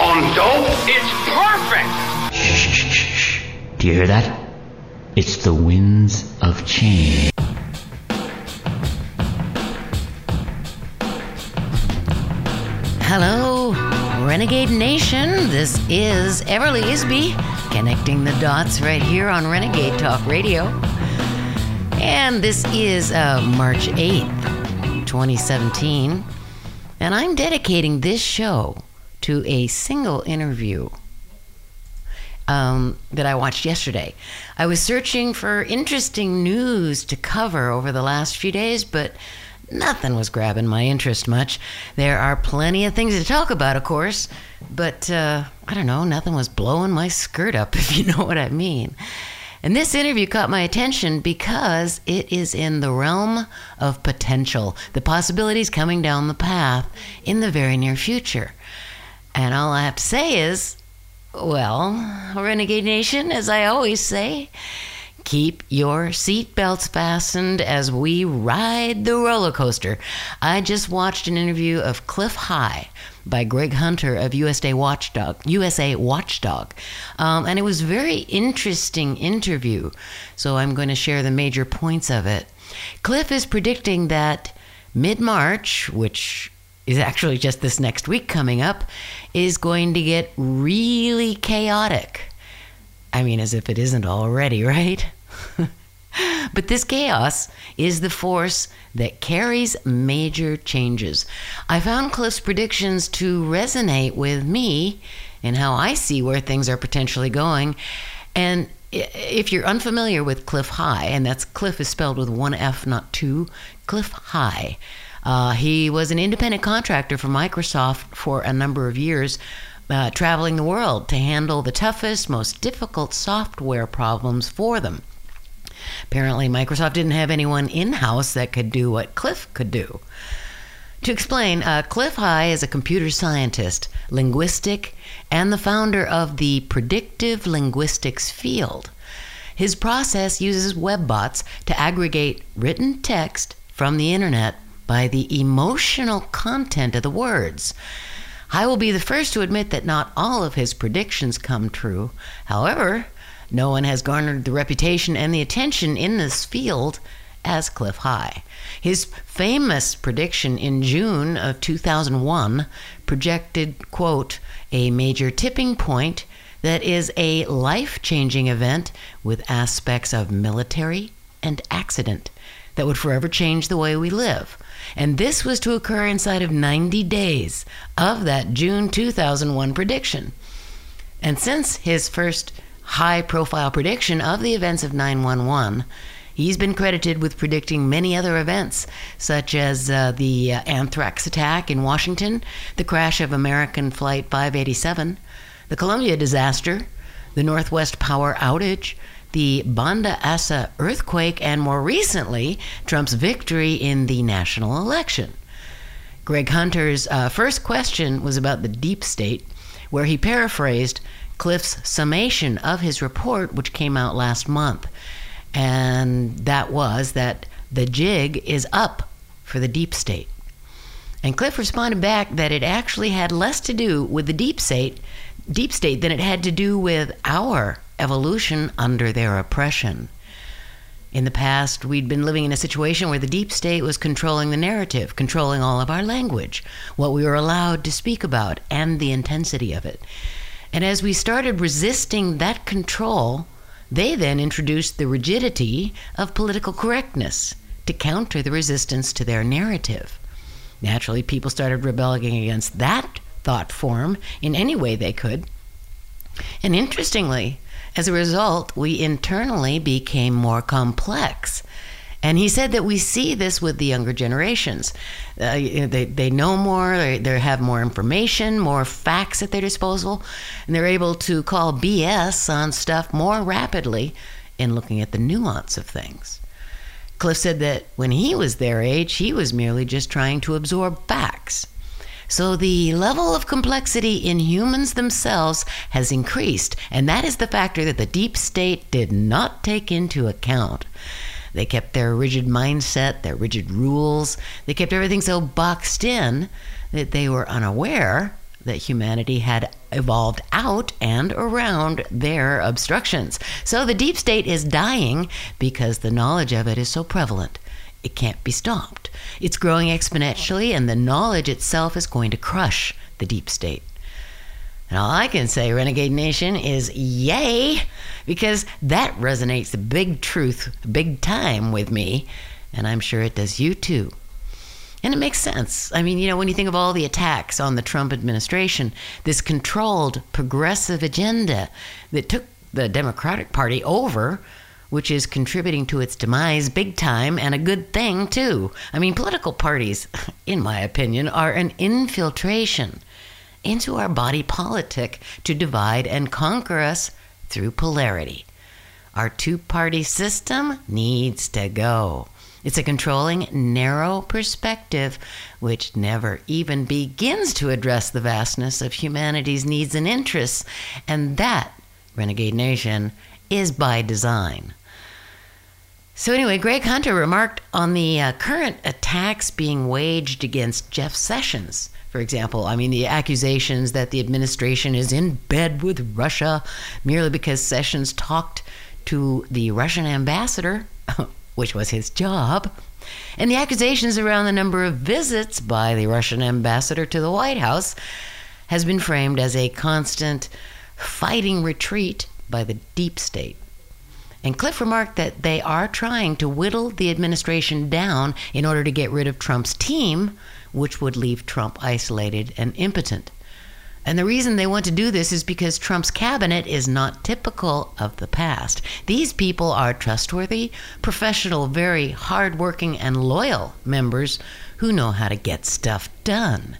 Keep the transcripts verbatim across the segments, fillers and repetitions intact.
on dope, it's perfect! Shh, shh, shh, shh. Do you hear that? It's the winds of change. Hello, Renegade Nation. This is Everly Isby, connecting the dots right here on Renegade Talk Radio. And this is uh, March eighth, twenty seventeen. And I'm dedicating this show to a single interview um, that I watched yesterday. I was searching for interesting news to cover over the last few days, but nothing was grabbing my interest much. There are plenty of things to talk about, of course, but uh, I don't know, nothing was blowing my skirt up, if you know what I mean. And this interview caught my attention because it is in the realm of potential, the possibilities coming down the path in the very near future. And all I have to say is, well, Renegade Nation, as I always say, keep your seatbelts fastened as we ride the roller coaster. I just watched an interview of Cliff High by Greg Hunter of U S A Watchdog, U S A Watchdog. Um, and it was a very interesting interview, so I'm going to share the major points of it. Cliff is predicting that mid-March, which is actually just this next week coming up, is going to get really chaotic. I mean, as if it isn't already, right? But this chaos is the force that carries major changes. I found Cliff's predictions to resonate with me and how I see where things are potentially going. And if you're unfamiliar with Cliff High, and that's Cliff is spelled with one F, not two, Cliff High. Uh, he was an independent contractor for Microsoft for a number of years, Uh, traveling the world to handle the toughest, most difficult software problems for them. Apparently, Microsoft didn't have anyone in-house that could do what Cliff could do. To explain, uh, Cliff High is a computer scientist, linguistic, and the founder of the predictive linguistics field. His process uses web bots to aggregate written text from the internet by the emotional content of the words. I will be the first to admit that not all of his predictions come true. However, no one has garnered the reputation and the attention in this field as Cliff High. His famous prediction in June of two thousand one projected, quote, a major tipping point that is a life-changing event with aspects of military and accident that would forever change the way we live. And this was to occur inside of ninety days of that June two thousand one prediction. And since his first high-profile prediction of the events of nine one one, he's been credited with predicting many other events, such as uh, the uh, anthrax attack in Washington, the crash of American Flight five eighty-seven, the Columbia disaster, the Northwest power outage, the Banda Aceh earthquake, and more recently, Trump's victory in the national election. Greg Hunter's uh, first question was about the deep state, where he paraphrased Cliff's summation of his report, which came out last month. And that was that the jig is up for the deep state. And Cliff responded back that it actually had less to do with the deep state, deep state than it had to do with our evolution under their oppression. In the past, we'd been living in a situation where the deep state was controlling the narrative, controlling all of our language, what we were allowed to speak about, and the intensity of it. And as we started resisting that control, they then introduced the rigidity of political correctness to counter the resistance to their narrative. Naturally, people started rebelling against that thought form in any way they could. And interestingly, as a result, we internally became more complex. And he said that we see this with the younger generations. Uh, they, they know more, they, they have more information, more facts at their disposal, and they're able to call B S on stuff more rapidly in looking at the nuance of things. Cliff said that when he was their age, he was merely just trying to absorb facts. So the level of complexity in humans themselves has increased, and that is the factor that the deep state did not take into account. They kept their rigid mindset, their rigid rules. They kept everything so boxed in that they were unaware that humanity had evolved out and around their obstructions. So the deep state is dying because the knowledge of it is so prevalent. It can't be stopped. It's growing exponentially, and the knowledge itself is going to crush the deep state. And all I can say, Renegade Nation, is yay, because that resonates the big truth, big time with me, and I'm sure it does you too. And it makes sense. I mean, you know, when you think of all the attacks on the Trump administration, this controlled progressive agenda that took the Democratic Party over, which is contributing to its demise big time, and a good thing too. I mean, political parties, in my opinion, are an infiltration into our body politic to divide and conquer us through polarity. Our two-party system needs to go. It's a controlling, narrow perspective which never even begins to address the vastness of humanity's needs and interests, and that, Renegade Nation, is by design. So anyway, Greg Hunter remarked on the uh, current attacks being waged against Jeff Sessions, for example. I mean, the accusations that the administration is in bed with Russia merely because Sessions talked to the Russian ambassador, which was his job, and the accusations around the number of visits by the Russian ambassador to the White House has been framed as a constant fighting retreat by the deep state. And Cliff remarked that they are trying to whittle the administration down in order to get rid of Trump's team, which would leave Trump isolated and impotent. And the reason they want to do this is because Trump's cabinet is not typical of the past. These people are trustworthy, professional, very hardworking, and loyal members who know how to get stuff done.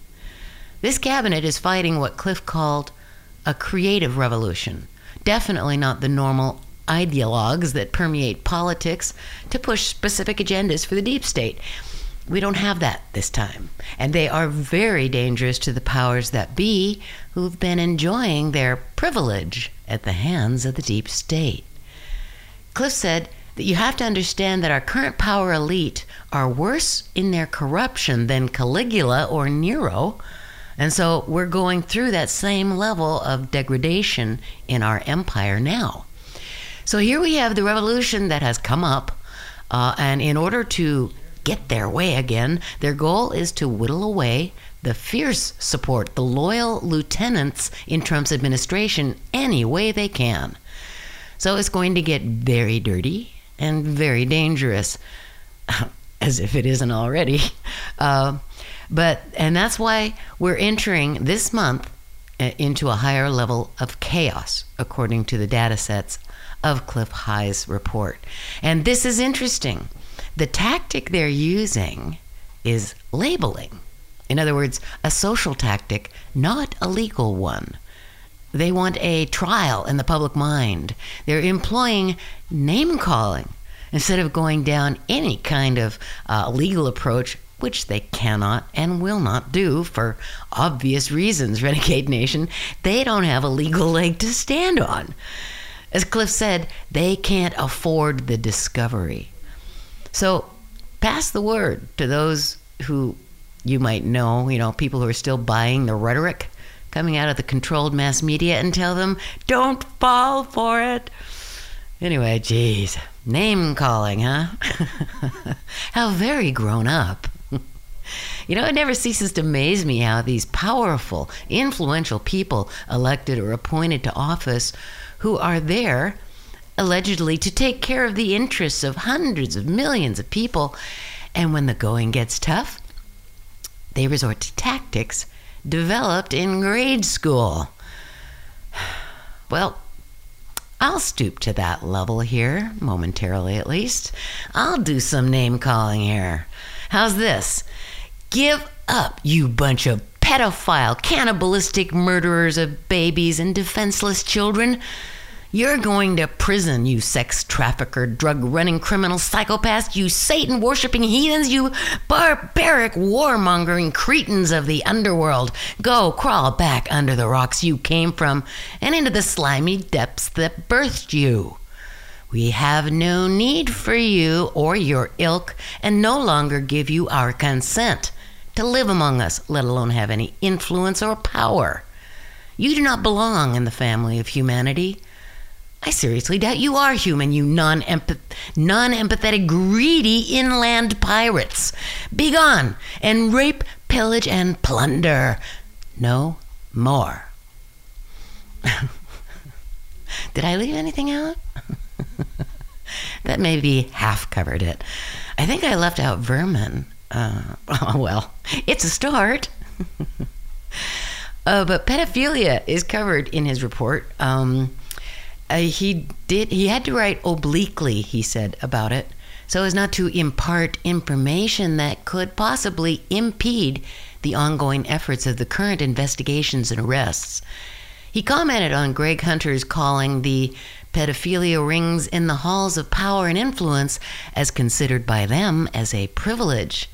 This cabinet is fighting what Cliff called a creative revolution. Definitely not the normal ideologues that permeate politics to push specific agendas for the deep state. We don't have that this time. And they are very dangerous to the powers that be who've been enjoying their privilege at the hands of the deep state. Cliff said that you have to understand that our current power elite are worse in their corruption than Caligula or Nero. And so we're going through that same level of degradation in our empire now. So here we have the revolution that has come up. Uh, and in order to get their way again, their goal is to whittle away the fierce support, the loyal lieutenants in Trump's administration, any way they can. So it's going to get very dirty and very dangerous, as if it isn't already. Uh, but and that's why we're entering this month into a higher level of chaos, according to the data sets of Cliff High's report. And this is interesting. The tactic they're using is labeling. In other words, a social tactic, not a legal one. They want a trial in the public mind. They're employing name-calling instead of going down any kind of uh, legal approach, which they cannot and will not do for obvious reasons, Renegade Nation. They don't have a legal leg to stand on. As Cliff said, they can't afford the discovery. So pass the word to those who you might know, you know, people who are still buying the rhetoric coming out of the controlled mass media, and tell them, don't fall for it. Anyway, geez, name calling, huh? How very grown up. You know, it never ceases to amaze me how these powerful, influential people elected or appointed to office who are there allegedly to take care of the interests of hundreds of millions of people, and when the going gets tough, they resort to tactics developed in grade school. Well, I'll stoop to that level here, momentarily at least. I'll do some name-calling here. How's this? Give up, you bunch of pedophile, cannibalistic murderers of babies and defenseless children. You're going to prison, you sex trafficker, drug-running criminal psychopaths, you Satan-worshipping heathens, you barbaric, warmongering cretins of the underworld. Go crawl back under the rocks you came from and into the slimy depths that birthed you. We have no need for you or your ilk and no longer give you our consent to live among us, let alone have any influence or power. You do not belong in the family of humanity. I seriously doubt you are human, you non-empath- non-empathetic, greedy inland pirates. Begone and rape, pillage, and plunder. No more. Did I leave anything out? That maybe half covered it. I think I left out vermin. Uh, oh, well, it's a start. uh, but pedophilia is covered in his report. Um, uh, he did. He had to write obliquely, he said, about it, so as not to impart information that could possibly impede the ongoing efforts of the current investigations and arrests. He commented on Greg Hunter's calling the pedophilia rings in the halls of power and influence as considered by them as a privilege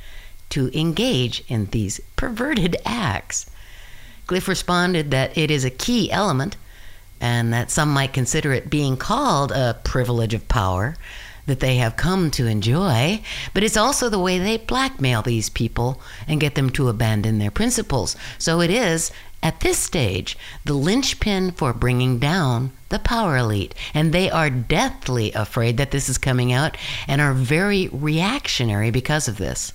to engage in these perverted acts. Cliff responded that it is a key element, and that some might consider it being called a privilege of power that they have come to enjoy, but it's also the way they blackmail these people and get them to abandon their principles. So it is, at this stage, the linchpin for bringing down the power elite, and they are deathly afraid that this is coming out and are very reactionary because of this.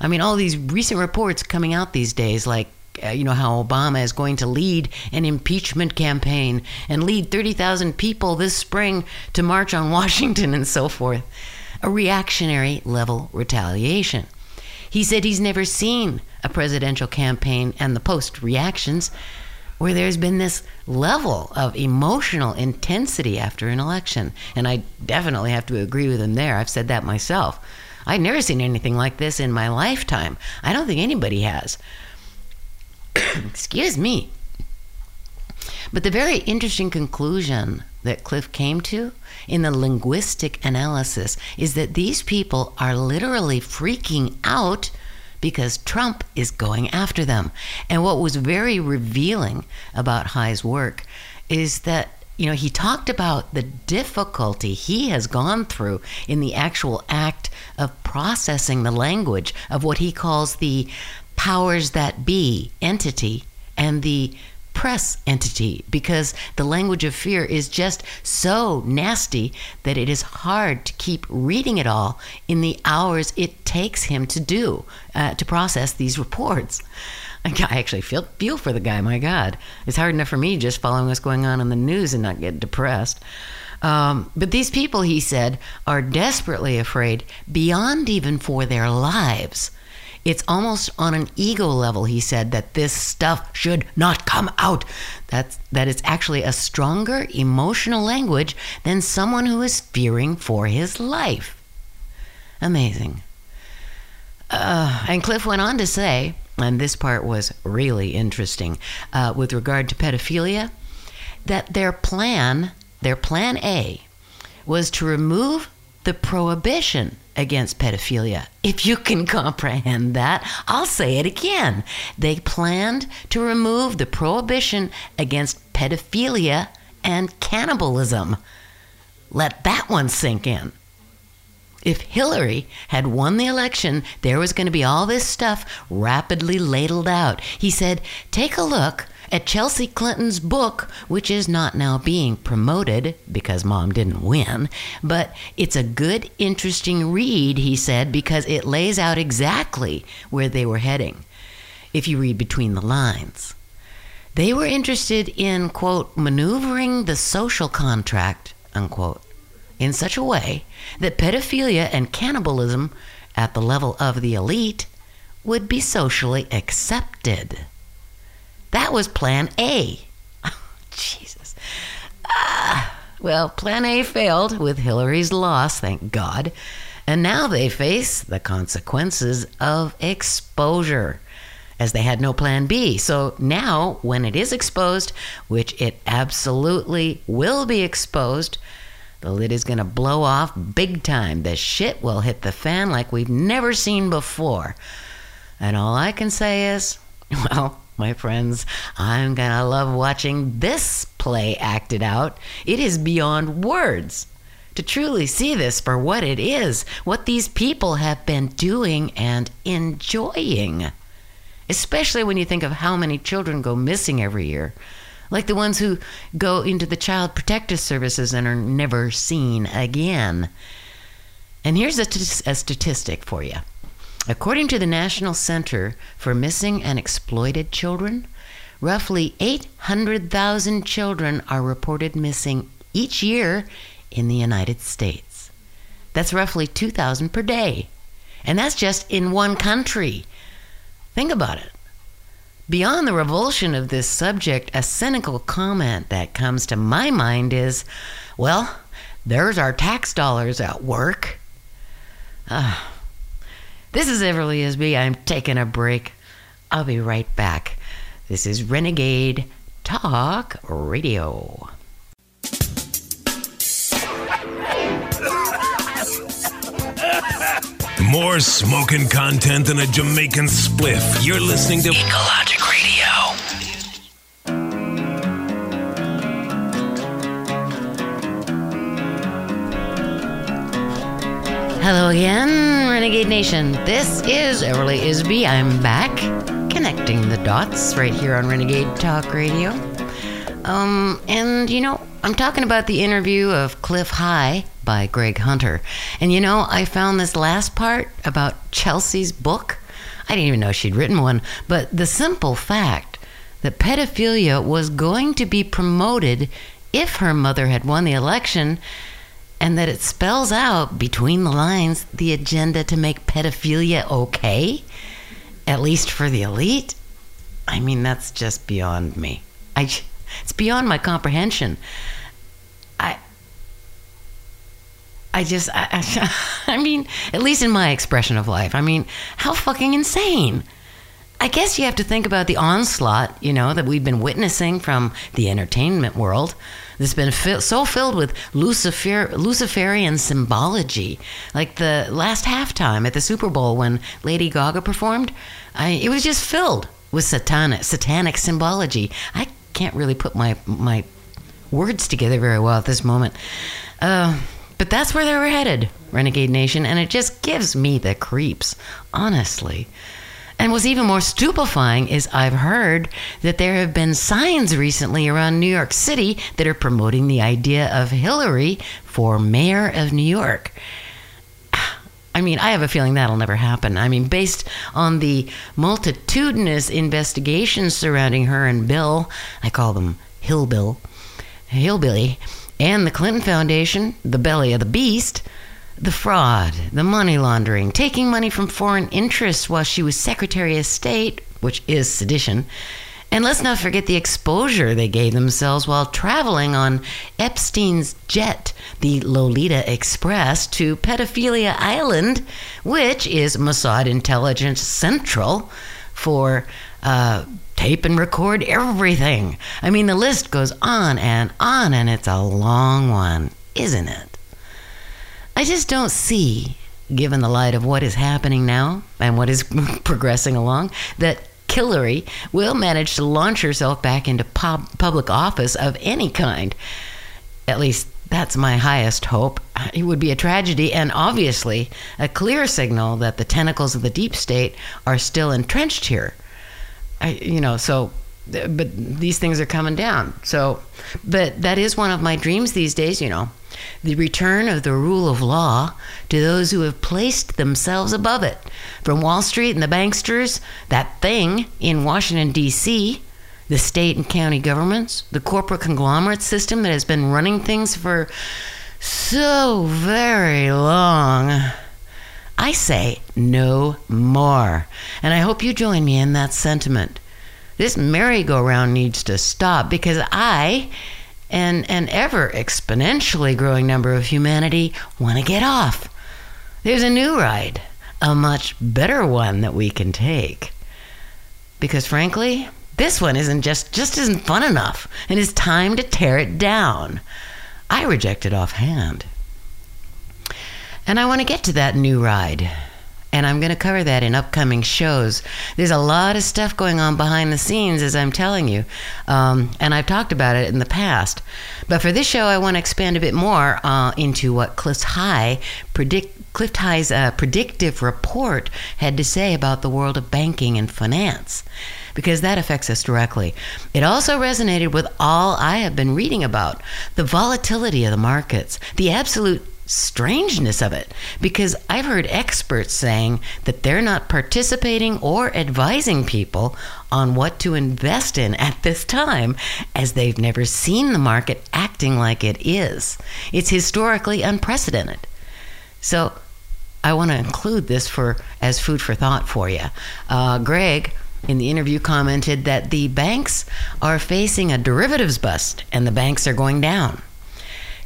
I mean, all these recent reports coming out these days, like Uh, you know, how Obama is going to lead an impeachment campaign and lead thirty thousand people this spring to march on Washington and so forth. A reactionary level retaliation. He said he's never seen a presidential campaign and the post-reactions where there's been this level of emotional intensity after an election. And I definitely have to agree with him there. I've said that myself. I've never seen anything like this in my lifetime. I don't think anybody has. Excuse me. But the very interesting conclusion that Cliff came to in the linguistic analysis is that these people are literally freaking out because Trump is going after them. And what was very revealing about High's work is that, you know, he talked about the difficulty he has gone through in the actual act of processing the language of what he calls the powers that be entity and the press entity, because the language of fear is just so nasty that it is hard to keep reading it all in the hours it takes him to do, uh, to process these reports. I actually feel, feel for the guy, my God. It's hard enough for me just following what's going on in the news and not get depressed. Um, but these people, he said, are desperately afraid beyond even for their lives. It's almost on an ego level, he said, that this stuff should not come out. That's, that it's actually a stronger emotional language than someone who is fearing for his life. Amazing. Uh, and Cliff went on to say, and this part was really interesting, uh, with regard to pedophilia, that their plan, their plan A, was to remove the prohibition against pedophilia. If you can comprehend that, I'll say it again. They planned to remove the prohibition against pedophilia and cannibalism. Let that one sink in. If Hillary had won the election, there was going to be all this stuff rapidly ladled out. He said, take a look at Chelsea Clinton's book, which is not now being promoted because Mom didn't win, but it's a good, interesting read, he said, because it lays out exactly where they were heading, if you read between the lines. They were interested in, quote, maneuvering the social contract, unquote, in such a way that pedophilia and cannibalism at the level of the elite would be socially accepted. That was plan A. Oh, Jesus. Ah, well, plan A failed with Hillary's loss, thank God. And now they face the consequences of exposure, as they had no plan B. So now, when it is exposed, which it absolutely will be exposed, the lid is going to blow off big time. The shit will hit the fan like we've never seen before. And all I can say is, well, my friends, I'm going to love watching this play acted out. It is beyond words. to truly see this for what it is, what these people have been doing and enjoying. Especially when you think of how many children go missing every year. Like the ones who go into the Child Protective Services and are never seen again. And here's a, t- a statistic for you. According to the National Center for Missing and Exploited Children, roughly eight hundred thousand children are reported missing each year in the United States. That's roughly two thousand per day. And that's just in one country. Think about it. Beyond the revulsion of this subject, a cynical comment that comes to my mind is, well, there's our tax dollars at work. Uh, this is Everly Isby. I'm taking a break. I'll be right back. This is Renegade Talk Radio. More smoking content than a Jamaican spliff. You're listening to Ecologic Radio. Hello again, Renegade Nation. This is Everly Isby. I'm back, connecting the dots right here on Renegade Talk Radio. Um, and you know, I'm talking about the interview of Cliff High by Greg Hunter. And you know, I found this last part about Chelsea's book. I didn't even know she'd written one, but the simple fact that pedophilia was going to be promoted if her mother had won the election, and that it spells out between the lines the agenda to make pedophilia okay, at least for the elite. I mean, that's just beyond me. I, it's beyond my comprehension. I I just, I, I, I mean, at least in my expression of life, I mean, how fucking insane. I guess you have to think about the onslaught, you know, that we've been witnessing from the entertainment world. That's been fi- so filled with Lucifer, Luciferian symbology. Like the last halftime at the Super Bowl when Lady Gaga performed, I, it was just filled with satanic, satanic symbology. I can't really put my, my words together very well at this moment. Uh... But that's where they were headed, Renegade Nation, and it just gives me the creeps, honestly. And what's even more stupefying is I've heard that there have been signs recently around New York City that are promoting the idea of Hillary for mayor of New York. I mean, I have a feeling that'll never happen. I mean, based on the multitudinous investigations surrounding her and Bill, I call them Hillbill, Hillbilly, and the Clinton Foundation, the belly of the beast, the fraud, the money laundering, taking money from foreign interests while she was Secretary of State, which is sedition. And let's not forget the exposure they gave themselves while traveling on Epstein's jet, the Lolita Express, to Pedophilia Island, which is Mossad Intelligence Central for uh tape and record everything. I mean, the list goes on and on, and it's a long one, isn't it? I just don't see, given the light of what is happening now and what is progressing along, that Hillary will manage to launch herself back into pub- public office of any kind. At least that's my highest hope. It would be a tragedy and obviously a clear signal that the tentacles of the deep state are still entrenched here. I, you know, so, but these things are coming down. So, but that is one of my dreams these days, you know, the return of the rule of law to those who have placed themselves above it. From Wall Street and the banksters, that thing in Washington, D C, the state and county governments, the corporate conglomerate system that has been running things for so very long. I say no more, and I hope you join me in that sentiment. This merry-go-round needs to stop because I, and an ever exponentially growing number of humanity, want to get off. There's a new ride, a much better one that we can take. Because frankly, this one isn't just, just isn't fun enough, and it's time to tear it down. I reject it offhand. And I want to get to that new ride. and I'm going to cover that in upcoming shows. There's a lot of stuff going on behind the scenes, as I'm telling you, um, and I've talked about it in the past. But for this show, I want to expand a bit more uh, into what Cliff High predict Cliff High's uh, predictive report had to say about the world of banking and finance, because that affects us directly. It also resonated with all I have been reading about, the volatility of the markets, the absolute strangeness of it, because I've heard experts saying that they're not participating or advising people on what to invest in at this time, as they've never seen the market acting like it is. It's historically unprecedented. So I want to include this for as food for thought for you. Uh, Greg, in the interview, commented that the banks are facing a derivatives bust and the banks are going down.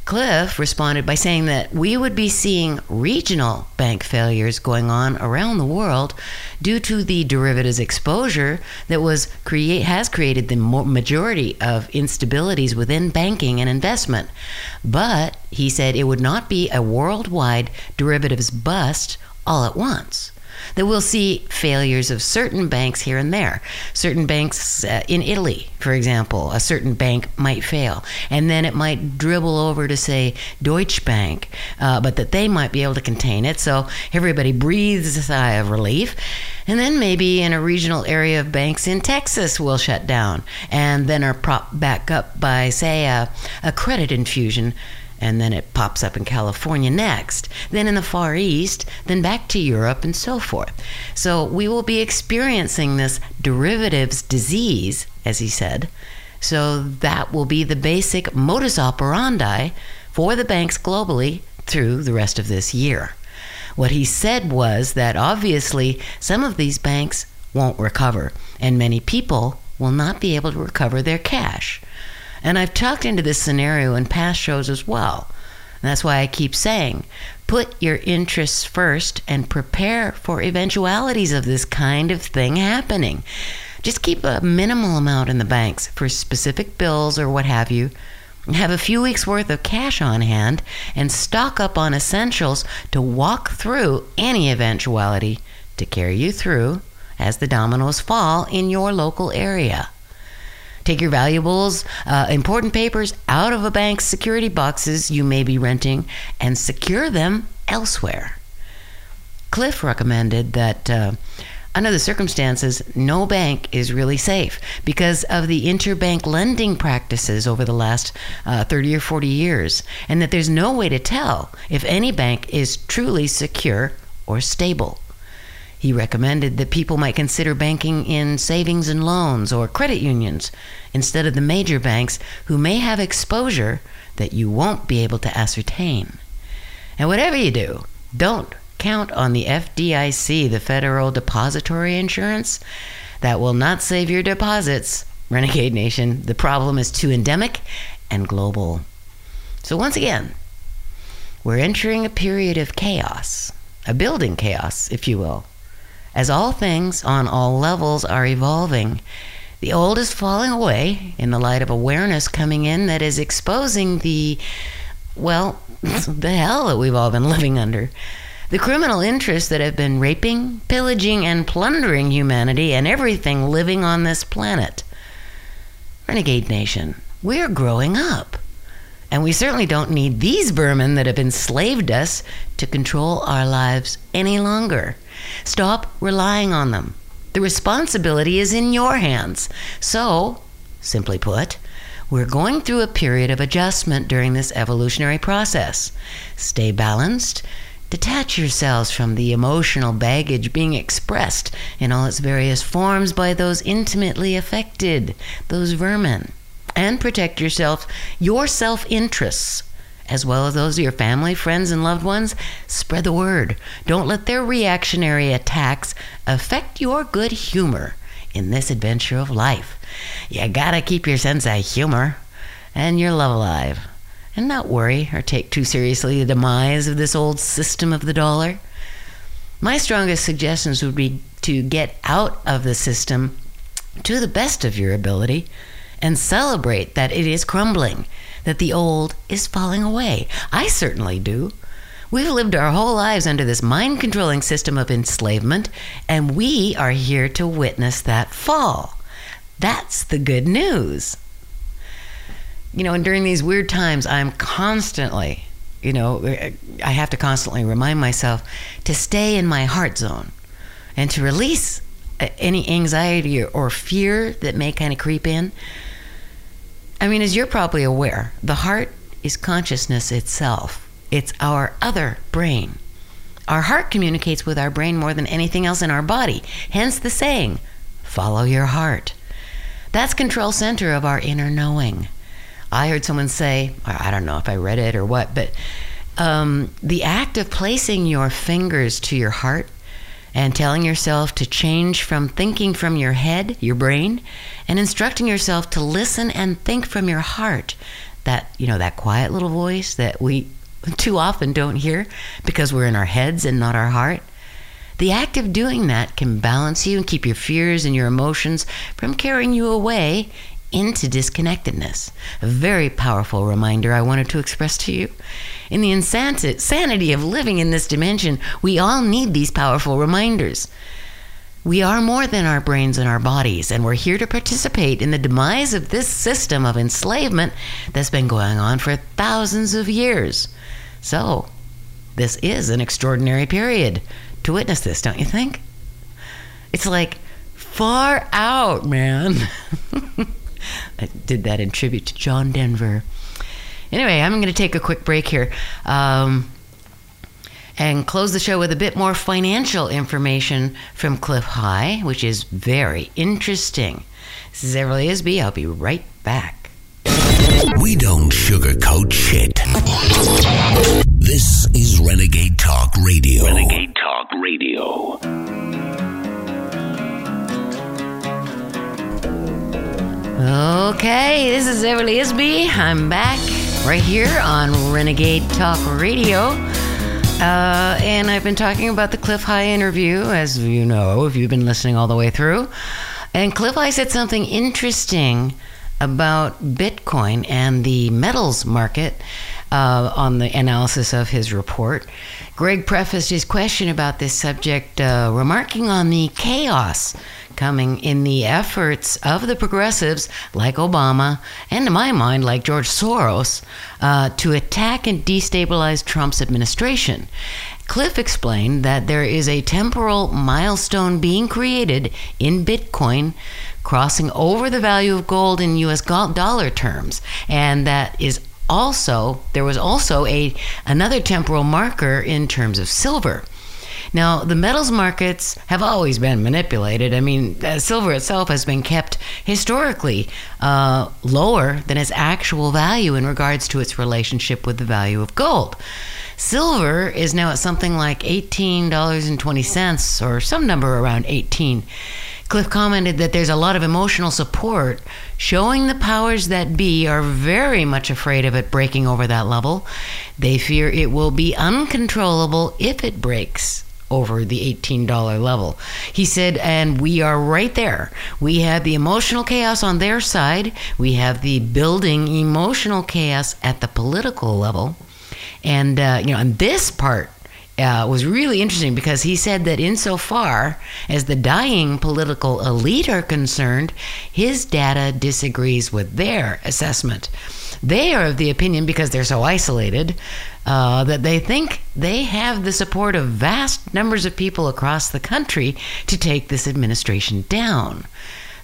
Cliff responded by saying that we would be seeing regional bank failures going on around the world due to the derivatives exposure that was create has created the majority of instabilities within banking and investment. But he said it would not be a worldwide derivatives bust all at once, that we'll see failures of certain banks here and there. Certain banks uh, in Italy, for example, a certain bank might fail, and then it might dribble over to, say, Deutsche Bank, uh, but that they might be able to contain it, so everybody breathes a sigh of relief. And then maybe in a regional area of banks in Texas will shut down, and then are propped back up by, say, a, a credit infusion, and then it pops up in California next, then in the Far East, then back to Europe, and so forth. So we will be experiencing this derivatives disease, as he said. So that will be the basic modus operandi for the banks globally through the rest of this year. What he said was that obviously some of these banks won't recover, and many people will not be able to recover their cash. And I've talked into this scenario in past shows as well. And that's why I keep saying, put your interests first and prepare for eventualities of this kind of thing happening. Just keep a minimal amount in the banks for specific bills or what have you. Have a few weeks' worth of cash on hand and stock up on essentials to walk through any eventuality to carry you through as the dominoes fall in your local area. Take your valuables, uh, important papers out of a bank's security boxes you may be renting and secure them elsewhere. Cliff recommended that uh, under the circumstances, no bank is really safe because of the interbank lending practices over the last uh, thirty or forty years, and that there's no way to tell if any bank is truly secure or stable. He recommended that people might consider banking in savings and loans or credit unions instead of the major banks, who may have exposure that you won't be able to ascertain. And whatever you do, don't count on the F D I C, the Federal Depository Insurance. That will not save your deposits, Renegade Nation. The problem is too endemic and global. So once again, we're entering a period of chaos, a building chaos, if you will. As all things on all levels are evolving, the old is falling away in the light of awareness coming in that is exposing the, well, the hell that we've all been living under. The criminal interests that have been raping, pillaging, and plundering humanity and everything living on this planet. Renegade Nation, we're growing up. And we certainly don't need these vermin that have enslaved us to control our lives any longer. Stop relying on them. The responsibility is in your hands. So, simply put, we're going through a period of adjustment during this evolutionary process. Stay balanced. Detach yourselves from the emotional baggage being expressed in all its various forms by those intimately affected, those vermin. And protect yourself, your self-interests, as well as those of your family, friends, and loved ones. Spread the word. Don't let their reactionary attacks affect your good humor in this adventure of life. You gotta keep your sense of humor and your love alive, and not worry or take too seriously the demise of this old system of the dollar. My strongest suggestions would be to get out of the system to the best of your ability and celebrate that it is crumbling, that the old is falling away. I certainly do. We've lived our whole lives under this mind-controlling system of enslavement, and we are here to witness that fall. That's the good news. You know, and during these weird times, I'm constantly, you know, I have to constantly remind myself to stay in my heart zone and to release any anxiety or fear that may kind of creep in. I mean, as you're probably aware, the heart is consciousness itself. It's our other brain. Our heart communicates with our brain more than anything else in our body. Hence the saying, follow your heart. That's control center of our inner knowing. I heard someone say, I don't know if I read it or what, but um, the act of placing your fingers to your heart and telling yourself to change from thinking from your head, your brain, and instructing yourself to listen and think from your heart. That, you know, that quiet little voice that we too often don't hear because we're in our heads and not our heart. The act of doing that can balance you and keep your fears and your emotions from carrying you away into disconnectedness. A very powerful reminder I wanted to express to you. In the insanity of living in this dimension, we all need these powerful reminders. We are more than our brains and our bodies, and we're here to participate in the demise of this system of enslavement that's been going on for thousands of years. So, this is an extraordinary period to witness this, don't you think? It's like, far out, man. I did that in tribute to John Denver. Anyway, I'm going to take a quick break here. Um... And close the show with a bit more financial information from Cliff High, which is very interesting. This is Everly Isby. I'll be right back. We don't sugarcoat shit. This is Renegade Talk Radio. Renegade Talk Radio. Okay, this is Everly Isby. I'm back right here on Renegade Talk Radio. Uh, and I've been talking about the Cliff High interview, as you know, if you've been listening all the way through. And Cliff High said something interesting about Bitcoin and the metals market uh, on the analysis of his report. Greg prefaced his question about this subject, uh, remarking on the chaos coming in the efforts of the progressives like Obama, and to my mind, like George Soros, uh, to attack and destabilize Trump's administration. Cliff explained that there is a temporal milestone being created in Bitcoin, crossing over the value of gold in U S dollar terms, and that is Also, there was also a another temporal marker in terms of silver. Now, the metals markets have always been manipulated. I mean, uh, silver itself has been kept historically uh, lower than its actual value in regards to its relationship with the value of gold. Silver is now at something like eighteen dollars and twenty cents or some number around eighteen. Cliff commented that there's a lot of emotional support showing the powers that be are very much afraid of it breaking over that level. They fear it will be uncontrollable if it breaks over the eighteen dollars level. He said, and we are right there. We have the emotional chaos on their side. We have the building emotional chaos at the political level. And, uh, you know, and this part Uh, was really interesting because he said that insofar as the dying political elite are concerned, his data disagrees with their assessment. They are of the opinion, because they're so isolated, uh, that they think they have the support of vast numbers of people across the country to take this administration down.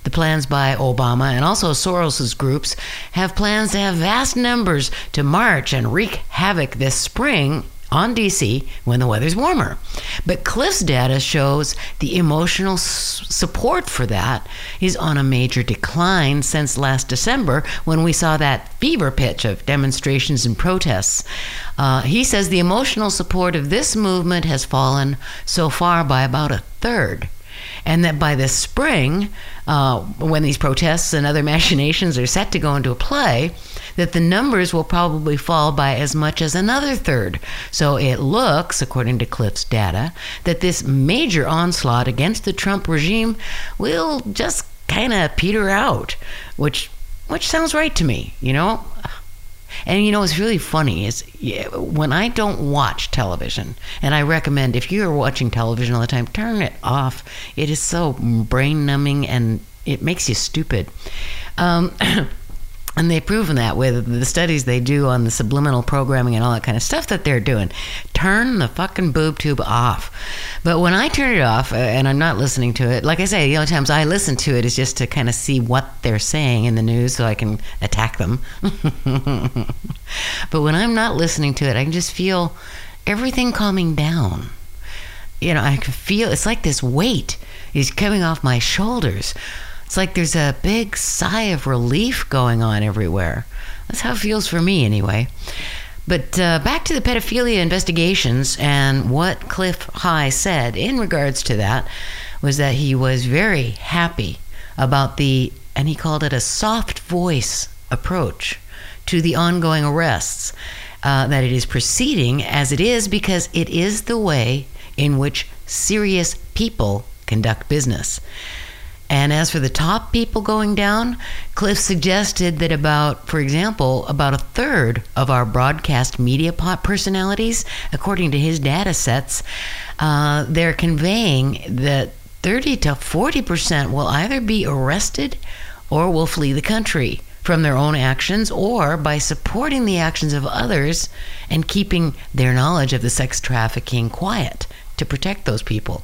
The plans by Obama and also Soros's groups have plans to have vast numbers to march and wreak havoc this spring on D C when the weather's warmer. But Cliff's data shows the emotional s- support for that is on a major decline since last December, when we saw that fever pitch of demonstrations and protests. Uh, he says the emotional support of this movement has fallen so far by about a third. And that by this spring, uh, when these protests and other machinations are set to go into play, that the numbers will probably fall by as much as another third. So it looks, according to Cliff's data, that this major onslaught against the Trump regime will just kind of peter out, which which sounds right to me, you know? And you know, it's really funny is when I don't watch television, and I recommend if you're watching television all the time, turn it off. It is so brain numbing and it makes you stupid. Um, and they've proven that with the studies they do on the subliminal programming and all that kind of stuff that they're doing. Turn the fucking boob tube off. But when I turn it off and I'm not listening to it, like I say, the only times I listen to it is just to kind of see what they're saying in the news so I can attack them. But when I'm not listening to it, I can just feel everything calming down. You know, I can feel it's like this weight is coming off my shoulders. It's like there's a big sigh of relief going on everywhere. That's how it feels for me anyway. But uh, back to the pedophilia investigations, and what Cliff High said in regards to that was that he was very happy about the, and he called it a soft voice approach to the ongoing arrests, uh, that it is proceeding as it is because it is the way in which serious people conduct business. And as for the top people going down, Cliff suggested that about, for example, about a third of our broadcast media personalities, according to his data sets, uh, they're conveying that thirty to forty percent will either be arrested or will flee the country from their own actions or by supporting the actions of others and keeping their knowledge of the sex trafficking quiet to protect those people.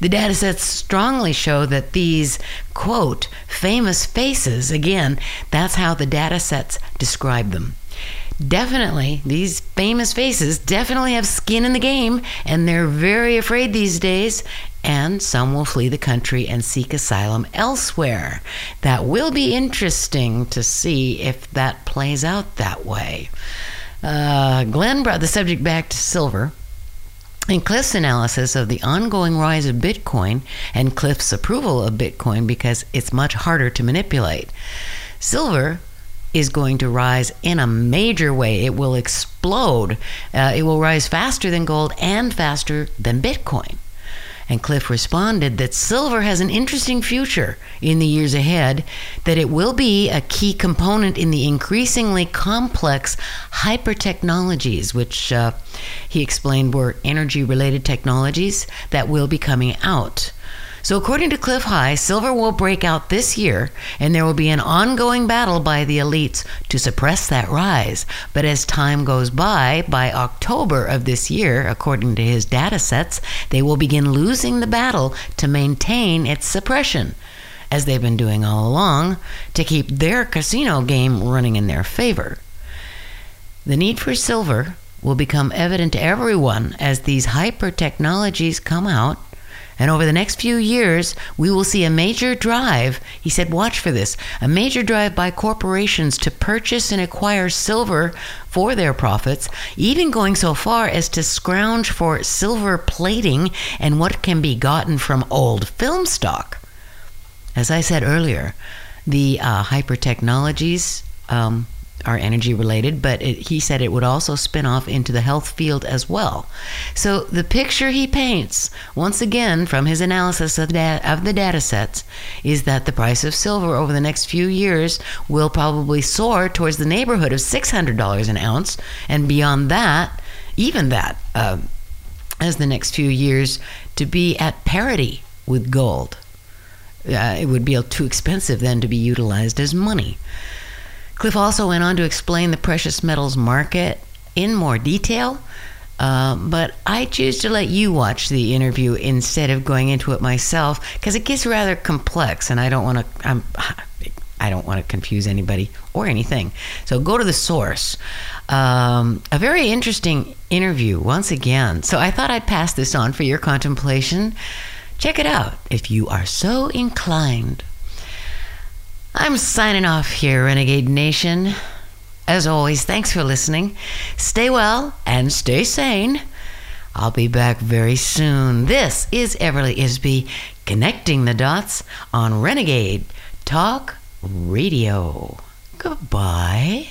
The data sets strongly show that these, quote, famous faces, again, that's how the data sets describe them. Definitely, these famous faces definitely have skin in the game, and they're very afraid these days, and some will flee the country and seek asylum elsewhere. That will be interesting to see if that plays out that way. Uh, Glenn brought the subject back to silver. In Cliff's analysis of the ongoing rise of Bitcoin and Cliff's approval of Bitcoin because it's much harder to manipulate, silver is going to rise in a major way. It will explode. Uh, it will rise faster than gold and faster than Bitcoin. And Cliff responded that silver has an interesting future in the years ahead, that it will be a key component in the increasingly complex hyper-technologies, which uh, he explained were energy-related technologies that will be coming out. So according to Cliff High, silver will break out this year, and there will be an ongoing battle by the elites to suppress that rise. But as time goes by, by October of this year, according to his data sets, they will begin losing the battle to maintain its suppression, as they've been doing all along, to keep their casino game running in their favor. The need for silver will become evident to everyone as these hyper technologies come out. And over the next few years, we will see a major drive. He said, watch for this, a major drive by corporations to purchase and acquire silver for their profits, even going so far as to scrounge for silver plating and what can be gotten from old film stock. As I said earlier, the uh, hyper technologies um, are energy related, but it, he said it would also spin off into the health field as well. So the picture he paints, once again from his analysis of, da- of the data sets, is that the price of silver over the next few years will probably soar towards the neighborhood of six hundred dollars an ounce, and beyond that, even that, uh, as the next few years, to be at parity with gold. Uh, it would be too expensive then to be utilized as money. Cliff also went on to explain the precious metals market in more detail, uh, but I choose to let you watch the interview instead of going into it myself because it gets rather complex, and I don't want to. I'm. I don't want to confuse anybody or anything. So go to the source. Um, a very interesting interview once again. So I thought I'd pass this on for your contemplation. Check it out if you are so inclined. I'm signing off here, Renegade Nation. As always, thanks for listening. Stay well and stay sane. I'll be back very soon. This is Everly Isby, connecting the dots on Renegade Talk Radio. Goodbye.